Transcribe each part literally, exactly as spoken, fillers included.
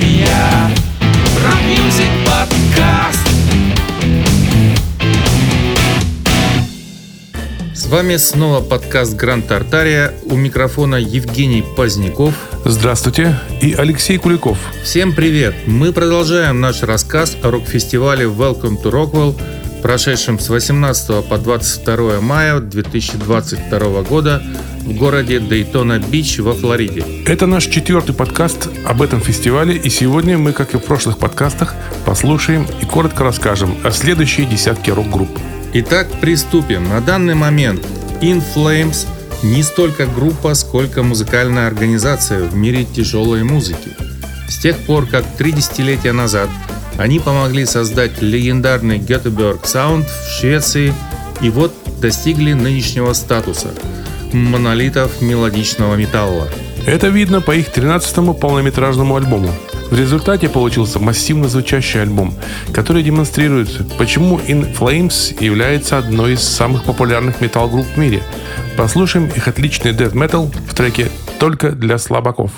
Армия. Рок-мьюзик подкаст. С вами снова подкаст Гранд Тартария. У микрофона Евгений Поздняков. Здравствуйте. И Алексей Куликов. Всем привет. Мы продолжаем наш рассказ о рок-фестивале Welcome to Rockville, прошедшем с восемнадцатого по двадцать второго мая две тысячи двадцать второго года в городе Дейтона Бич во Флориде. Это наш четвертый подкаст об этом фестивале, и сегодня мы, как и в прошлых подкастах, послушаем и коротко расскажем о следующей десятке рок-групп. Итак, приступим. На данный момент In Flames не столько группа, сколько музыкальная организация в мире тяжелой музыки. С тех пор, как три десятилетия назад они помогли создать легендарный Гётеборг Саунд в Швеции и вот достигли нынешнего статуса – монолитов мелодичного металла. Это видно по их тринадцатому полнометражному альбому. В результате получился массивно звучащий альбом, который демонстрирует, почему In Flames является одной из самых популярных метал-групп в мире. Послушаем их отличный дэт-метал в треке «Только для слабаков».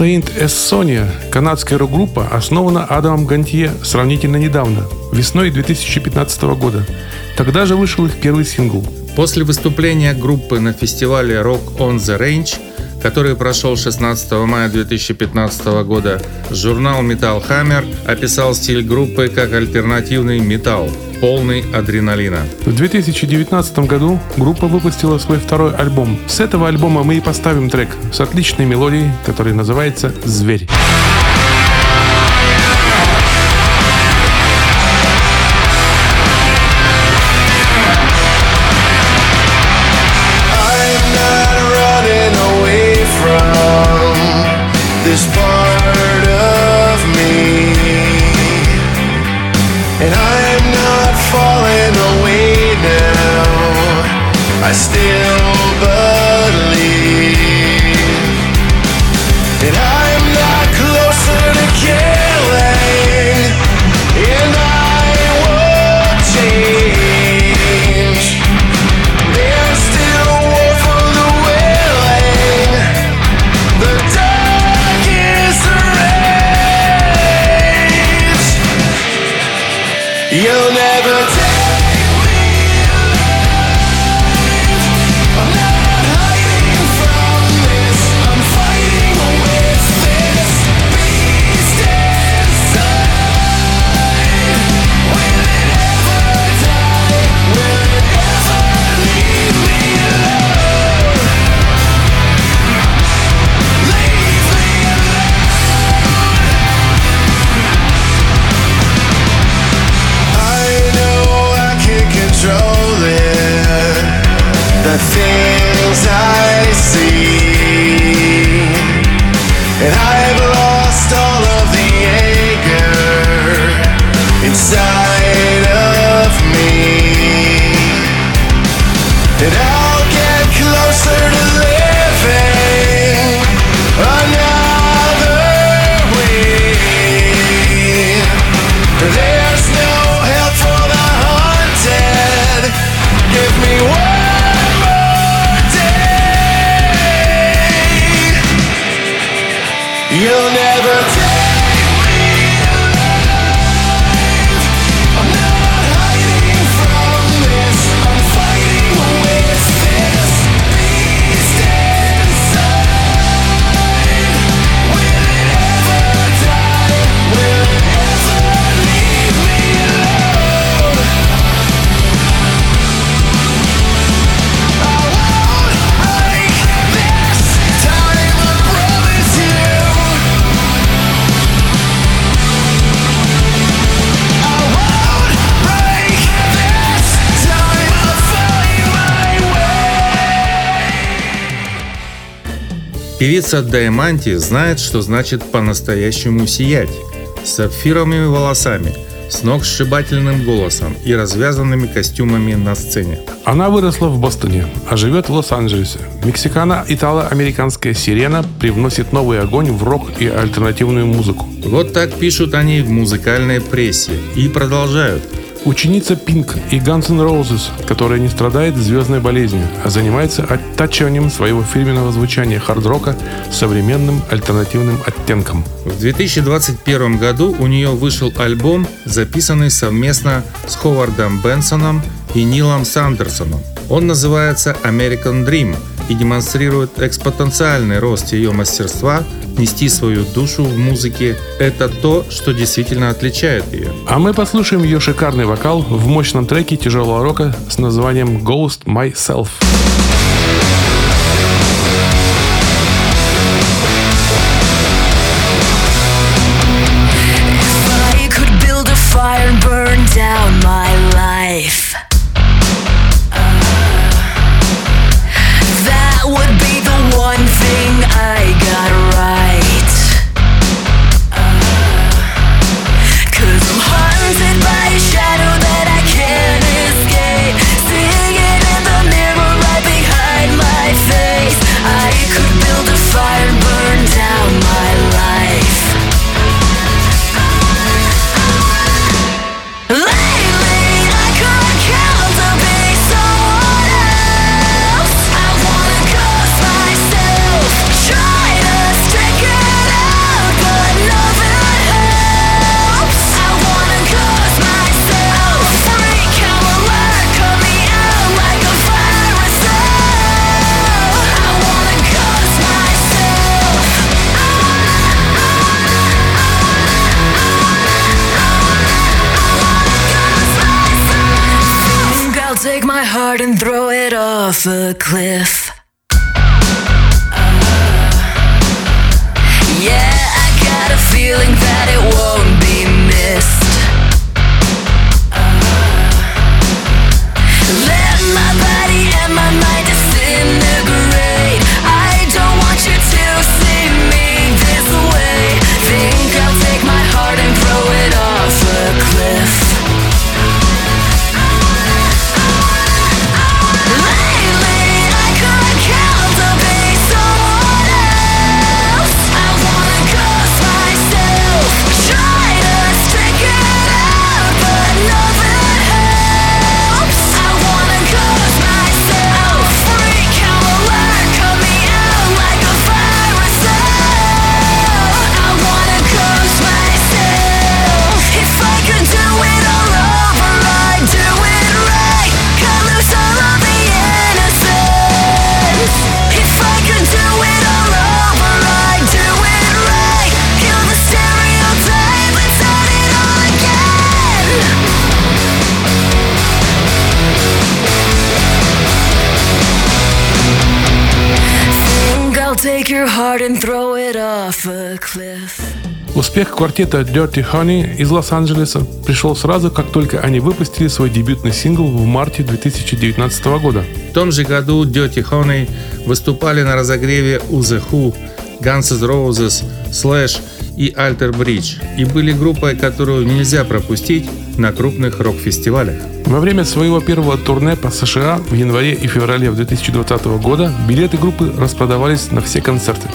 Saint Asonia, канадская рок-группа, основана Адамом Гантье сравнительно недавно, весной две тысячи пятнадцатого года. Тогда же вышел их первый сингл. После выступления группы на фестивале Rock on the Range, который прошел шестнадцатого мая две тысячи пятнадцатого года, журнал Metal Hammer описал стиль группы как альтернативный металл, полный адреналина. В две тысячи девятнадцатом году группа выпустила свой второй альбом. С этого альбома мы и поставим трек с отличной мелодией, который называется «Зверь». This part of me, and I'm not falling away now, I still believe, and I'm not closer to killing, and I will change, there's still war for the willing, the dark. You'll never take me alive. I'm not hiding from this. I'm fighting with this beast inside. Will it ever die? Will it ever leave me alone? Leave me alone. Control it, the things I see, and I've lost all of the anger inside of me, and I'll get closer to living another way, there's no help for the haunted. Give me one more day. You'll never take me alive. I'm not hiding from this. I'm fighting with this beast inside. Will it ever die? Will it ever leave me alone? Певица Дайманти знает, что значит по-настоящему сиять. С сапфировыми волосами, с сногсшибательным голосом и развязанными костюмами на сцене. Она выросла в Бостоне, а живет в Лос-Анджелесе. Мексикано-итало-американская сирена привносит новый огонь в рок и альтернативную музыку. Вот так пишут они в музыкальной прессе и продолжают. Ученица Pink и Guns N' Roses, которая не страдает звездной болезнью, а занимается оттачиванием своего фирменного звучания хард-рока с современным альтернативным оттенком. В две тысячи двадцать первом году у нее вышел альбом, записанный совместно с Ховардом Бенсоном и Нилом Сандерсоном. Он называется American Dream и демонстрирует экспоненциальный рост ее мастерства нести свою душу в музыке. Это то, что действительно отличает ее. А мы послушаем ее шикарный вокал в мощном треке тяжелого рока с названием Ghost Myself. Shadow that I can't escape, singing in the mirror right behind my take my heart and throw it off a cliff. Yeah, I got a feeling that it won't be missed. uh, Let my body and my mind disintegrate. I don't want you to see me this way. Think I'll take my heart and throw it off a cliff. Lately, I couldn't count to be someone else. I wanna curse myself, try to stick it out, but nothing helps. I wanna curse myself, freak out, alert, cut me out like a virus cell. I wanna curse myself. If I could do it all over, I'd do it right. Cut loose all of the innocence. If I could do it all over, I'd do it right. Kill the stereotype and start it all again. Think I'll take your heart and throw it off a cliff. Успех квартета Dirty Honey из Лос-Анджелеса пришел сразу, как только они выпустили свой дебютный сингл в марте две тысячи девятнадцатого года. В том же году Dirty Honey выступали на разогреве у зэ ю, Guns N' Roses, Slash и Альтер Бридж и были группой, которую нельзя пропустить на крупных рок-фестивалях. Во время своего первого турне по США в январе и феврале две тысячи двадцатого года билеты группы распродавались на все концерты.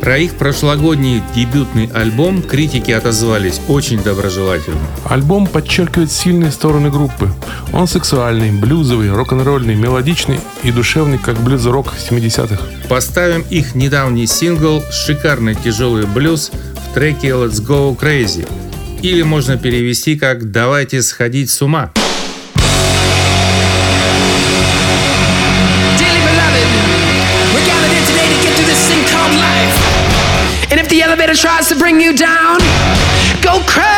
Про их прошлогодний дебютный альбом критики отозвались очень доброжелательно. Альбом подчеркивает сильные стороны группы. Он сексуальный, блюзовый, рок-н-ролльный, мелодичный и душевный, как блюз-рок семидесятых. Поставим их недавний сингл «Шикарный тяжелый блюз» в треке «Let's Go Crazy». Или можно перевести как «Давайте сходить с ума». Elevator tries to bring you down. Go crazy.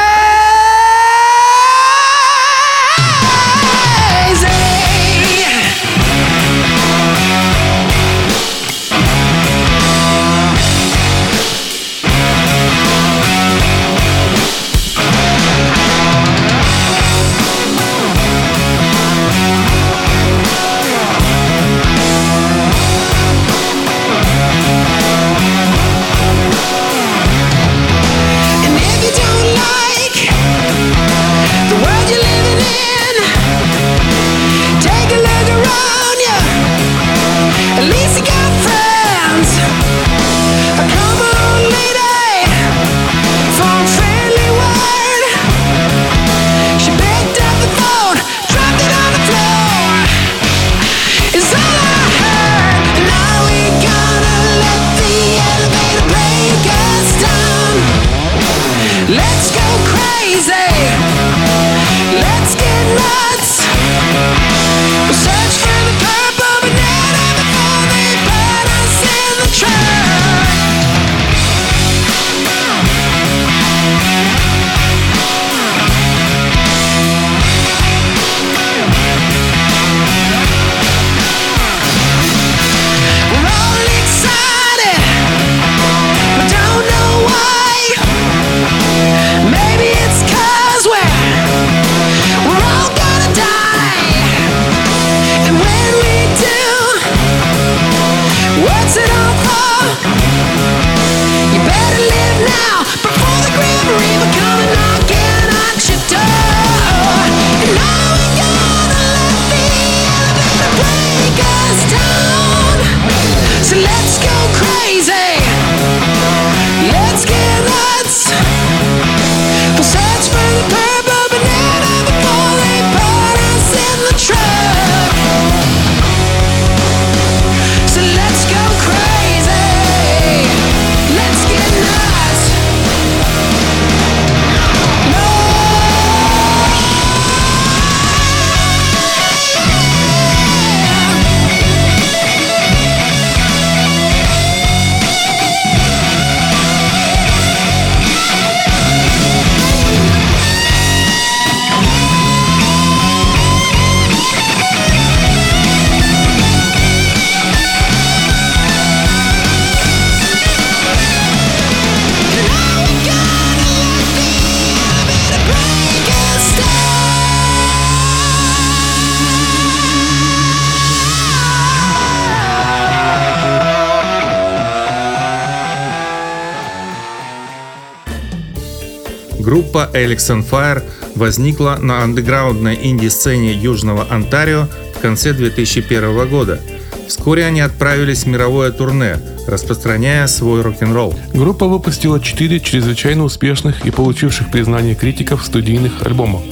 Группа Alexisonfire возникла на андеграундной инди-сцене Южного Онтарио в конце две тысячи первого года. Вскоре они отправились в мировое турне, распространяя свой рок-н-ролл. Группа выпустила четыре чрезвычайно успешных и получивших признание критиков студийных альбомов,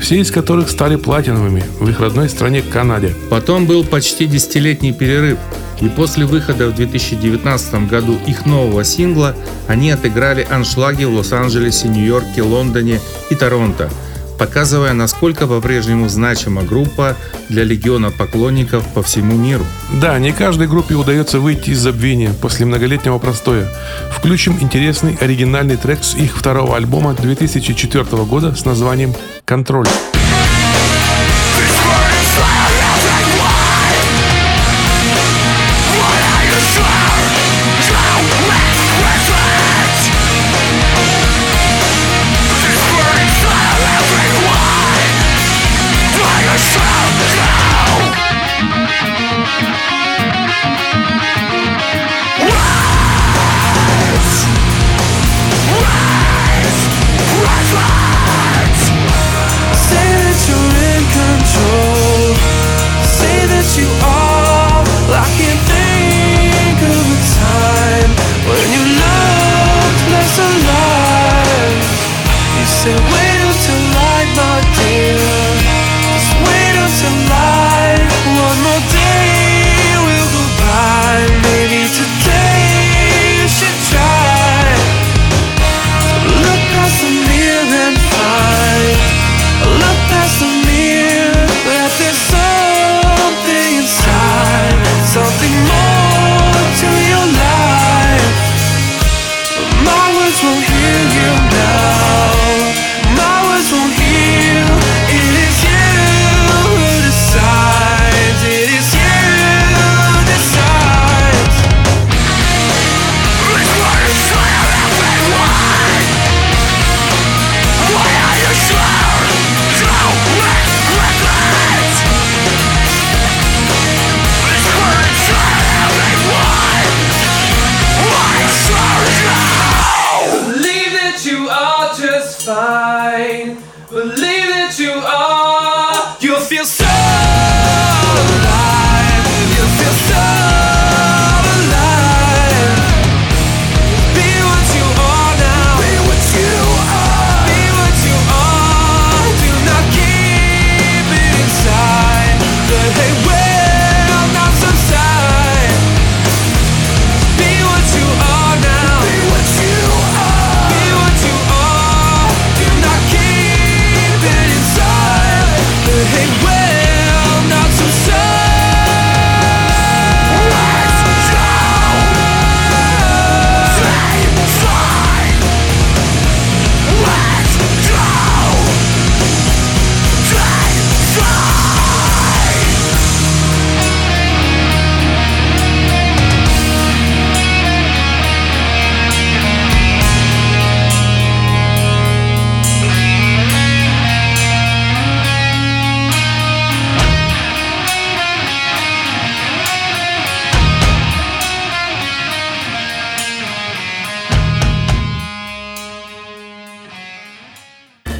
все из которых стали платиновыми в их родной стране Канаде. Потом был почти десятилетний перерыв, и после выхода в две тысячи девятнадцатом году их нового сингла они отыграли аншлаги в Лос-Анджелесе, Нью-Йорке, Лондоне и Торонто, показывая, насколько по-прежнему значима группа для легиона поклонников по всему миру. Да, не каждой группе удается выйти из забвения после многолетнего простоя. Включим интересный оригинальный трек с их второго альбома две тысячи четвёртого года с названием «Контроль».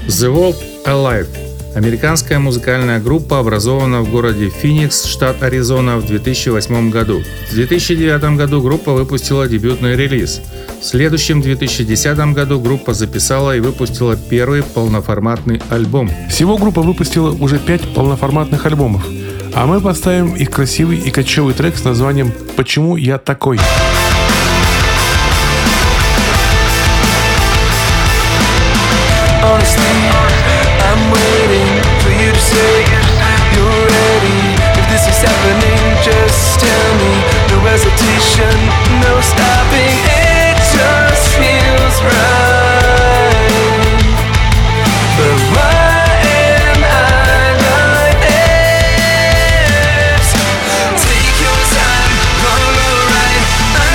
The World Alive. Американская музыкальная группа образована в городе Феникс, штат Аризона, в две тысячи восьмом году. В две тысячи девятом году группа выпустила дебютный релиз. В следующем две тысячи десятом году группа записала и выпустила первый полноформатный альбом. Всего группа выпустила уже пять полноформатных альбомов, а мы поставим их красивый и кочевый трек с названием «Почему я такой?». Honestly, I'm waiting for you to say you're ready. If this is happening, just tell me. No hesitation, no stopping. It just feels right. But why am I like this? Take your time, all right.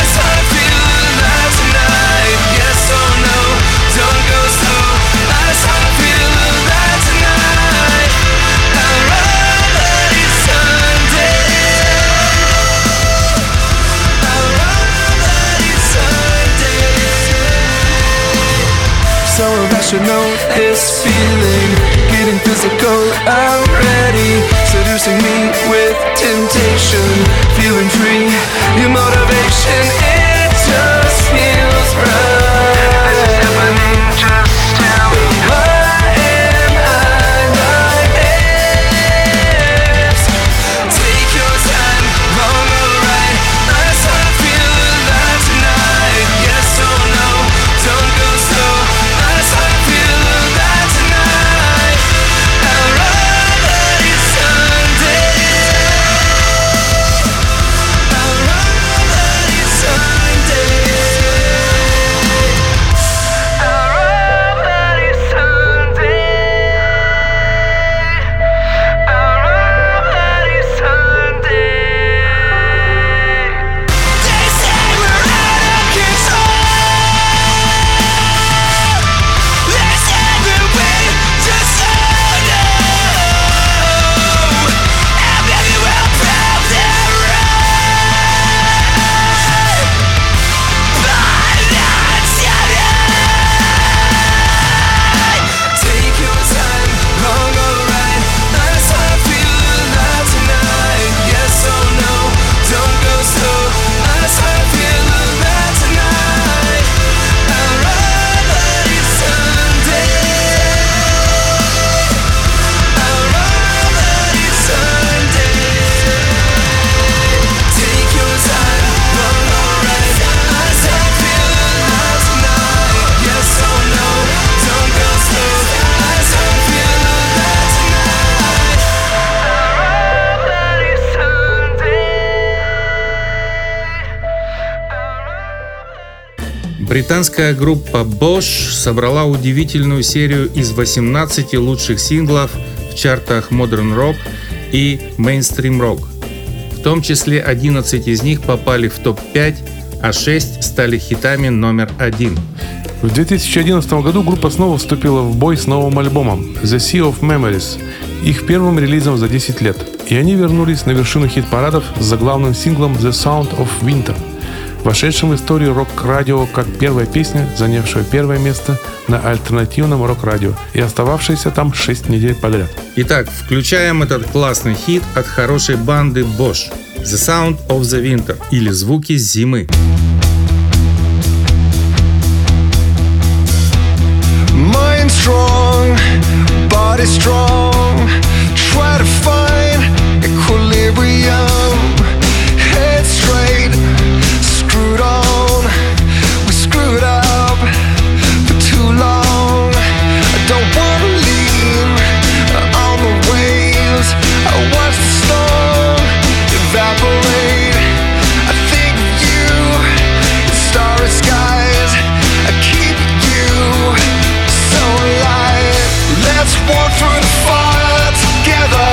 should know this feeling. Getting physical, I'm ready. Seducing me with temptation. Feeling free, your motivation. It just feels right. If it's happening, just tell me. Why am I like this? Take your time, wrong or right. That's how I feel alive tonight. Yes or no, don't go slow. That's how I feel alive tonight. I'll ride out your Sunday. I'll ride out your Sunday. I'll ride out your Sunday. I'll ride out your Sunday. They say we're out of control. They say we're waiting just so long. And maybe we'll prove them right. But not tonight. Take your time, wrong or right. That's how I feel alive tonight. Yes or no, don't go slow. That's how I feel alive tonight. I'll ride out your Sunday. I'll ride out your Sunday. Take your time, run alright. That's how I feel alive tonight. Yes or no, don't go slow. That's how I feel alive tonight. I'll ride out your Sunday. Британская группа Bush собрала удивительную серию из восемнадцати лучших синглов в чартах Modern Rock и Mainstream Rock. В том числе одиннадцать из них попали в топ пять, а шесть стали хитами номер один. В две тысячи одиннадцатом году группа снова вступила в бой с новым альбомом The Sea of Memories, их первым релизом за десять лет, и они вернулись на вершину хит-парадов с заглавным синглом The Sound of Winter, вошедшим в историю рок-радио как первая песня, занявшая первое место на альтернативном рок-радио и остававшаяся там шесть недель подряд. Итак, включаем этот классный хит от хорошей банды Bush The Sound of the Winter, или «Звуки зимы». Mind strong, body strong, try to find equilibrium. Head straight, screwed on, we screwed up for too long. I don't wanna lean on the waves. I watch the storm evaporate. I think of you in starry skies. I keep you so alive. Let's walk through the fire together.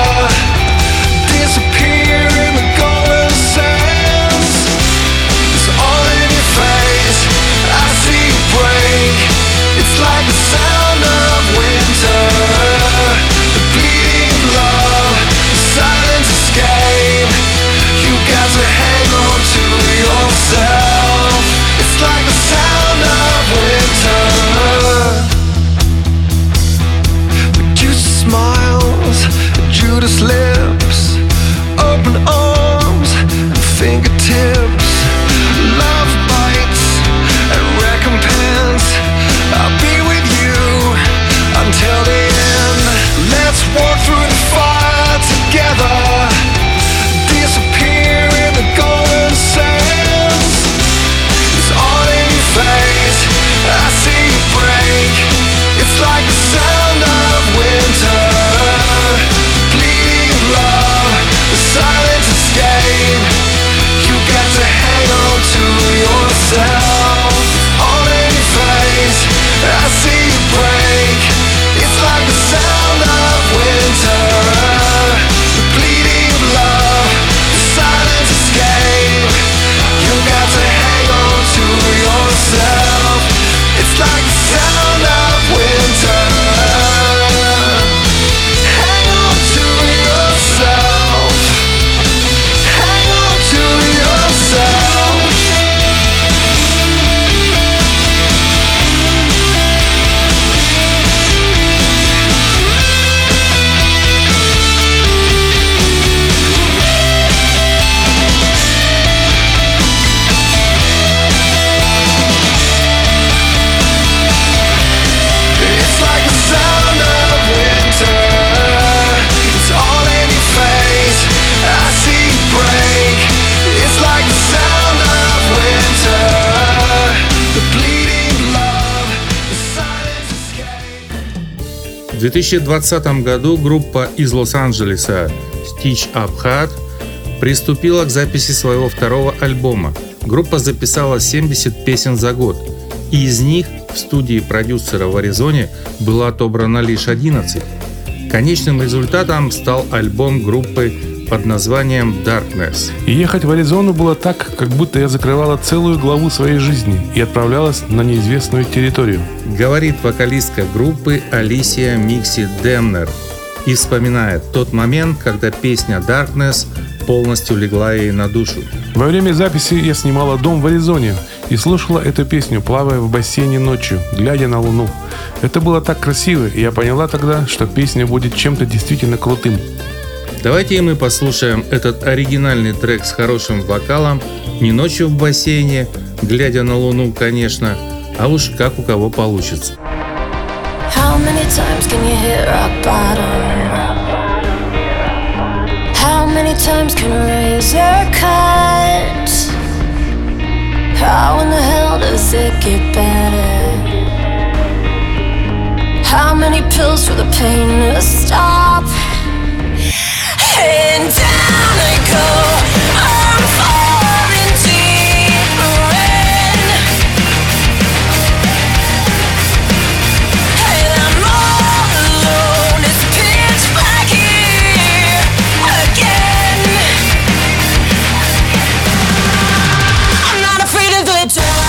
В две тысячи двадцатом году группа из Лос-Анджелеса Stitched Up Heart приступила к записи своего второго альбома. Группа записала семьдесят песен за год, и из них в студии продюсера в Аризоне было отобрано лишь одиннадцать. Конечным результатом стал альбом группы под названием Darkness. И ехать в Аризону было так, как будто я закрывала целую главу своей жизни и отправлялась на неизвестную территорию, говорит вокалистка группы Алисия Микси Демнер и вспоминает тот момент, когда песня Darkness полностью легла ей на душу. Во время записи я снимала дом в Аризоне и слушала эту песню, плавая в бассейне ночью, глядя на луну. Это было так красиво, и я поняла тогда, что песня будет чем-то действительно крутым. Давайте и мы послушаем этот оригинальный трек с хорошим вокалом, не ночью в бассейне, глядя на луну, конечно, а уж как у кого получится. How many times can you hit rock bottom? How many times can a razor cut? How in the hell does it get better? How many pills for the pain to stop? And down I go, I'm falling deeper in, and I'm all alone, it's pitch black here again. I'm not afraid of the dark,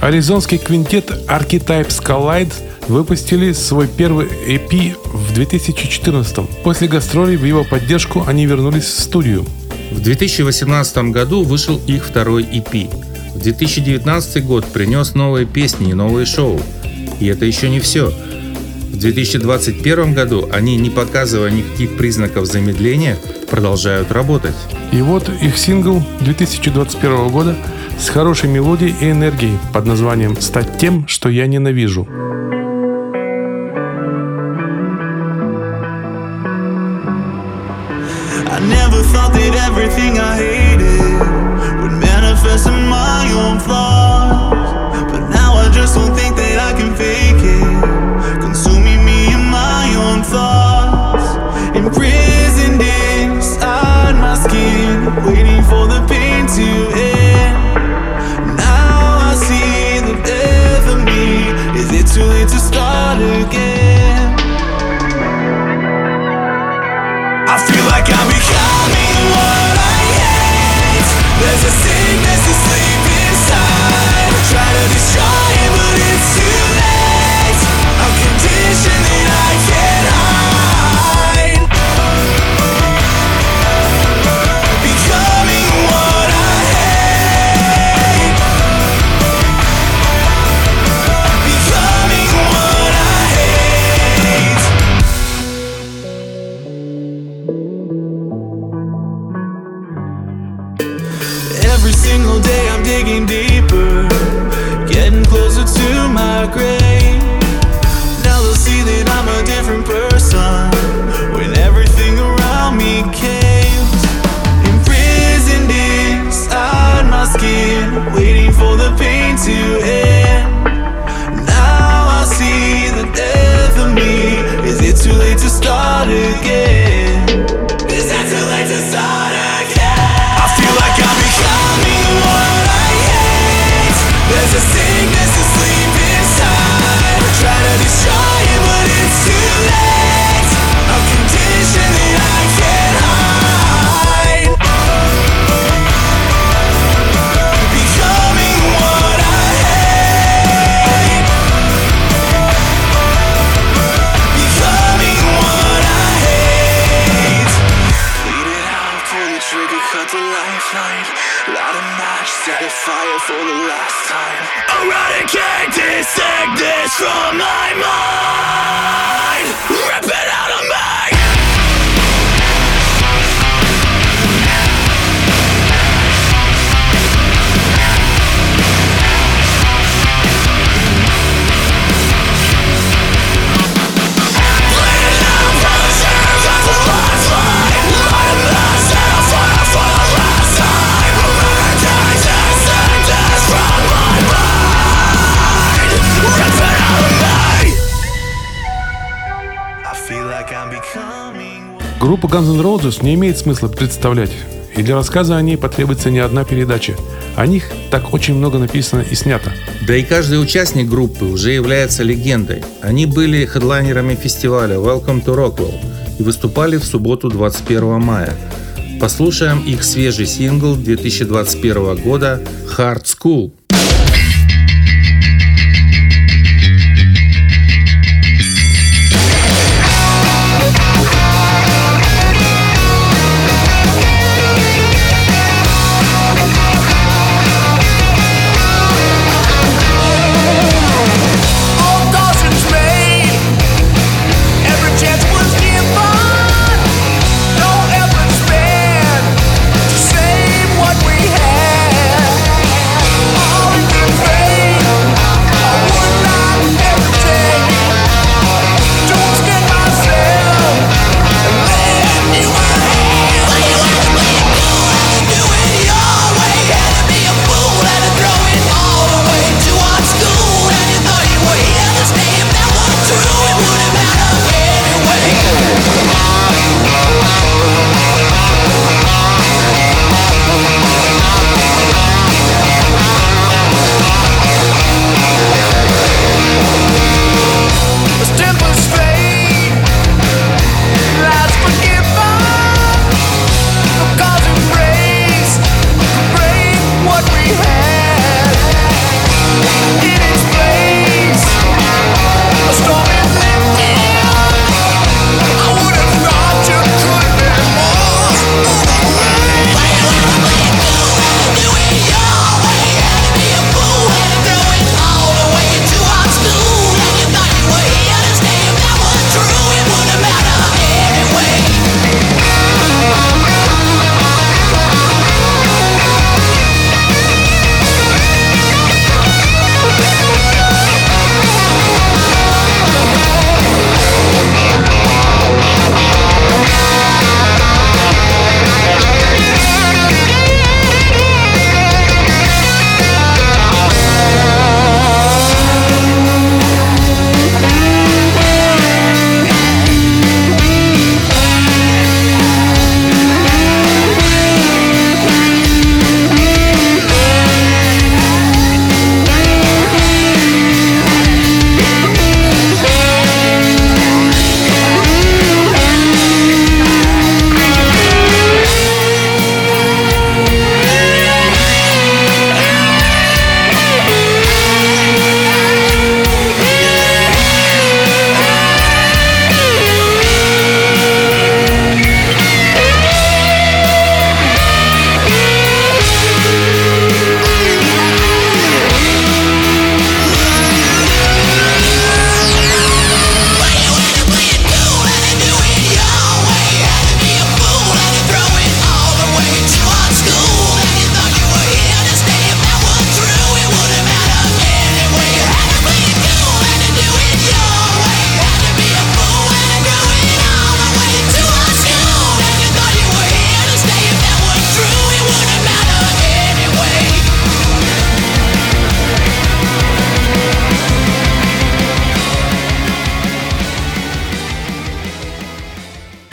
аризонский квинтет Archetypes Collide выпустили свой первый и пи в две тысячи четырнадцатом. После гастролей в его поддержку они вернулись в студию. В две тысячи восемнадцатом году вышел их второй и пи. В две тысячи девятнадцатый год принес новые песни и новые шоу. И это еще не все. В две тысячи двадцать первом году они, не показывая никаких признаков замедления, продолжают работать. И вот их сингл две тысячи двадцать первого года с хорошей мелодией и энергией под названием «Стать тем, что я ненавижу». Try to destroy it, but it's too late. single day I'm digging deeper, getting closer to my grave. Now they'll see that I'm a different person when everything around me caves. Imprisoned inside my skin, waiting for the pain to end. Now I see the death of me. Is it too late to start again? Is it too late to start again? I feel like I'm becoming what I hate. There's a sickness asleep inside. I try to destroy it, but it's too late. A condition that I can't hide. Becoming what I hate. Becoming what I hate. Bleed it out, pull the trigger, cut the lifeline. Light a match, set a fire for the last time. Eradicate this sickness from my mind. Rip it out of me. Группу Guns N' Roses не имеет смысла представлять, и для рассказа о ней потребуется не одна передача. О них так очень много написано и снято. Да и каждый участник группы уже является легендой. Они были хедлайнерами фестиваля Welcome to Rockville и выступали в субботу двадцать первого мая. Послушаем их свежий сингл две тысячи двадцать первого года «Hard Skool». Oh!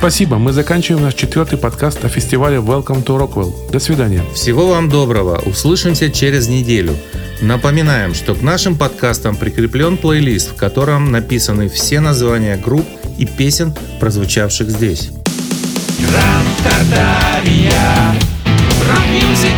Спасибо, мы заканчиваем наш четвертый подкаст о фестивале Welcome to Rockville. До свидания. Всего вам доброго, услышимся через неделю. Напоминаем, что к нашим подкастам прикреплен плейлист, в котором написаны все названия групп и песен, прозвучавших здесь. Гранд-Тартария, рок-мьюзик.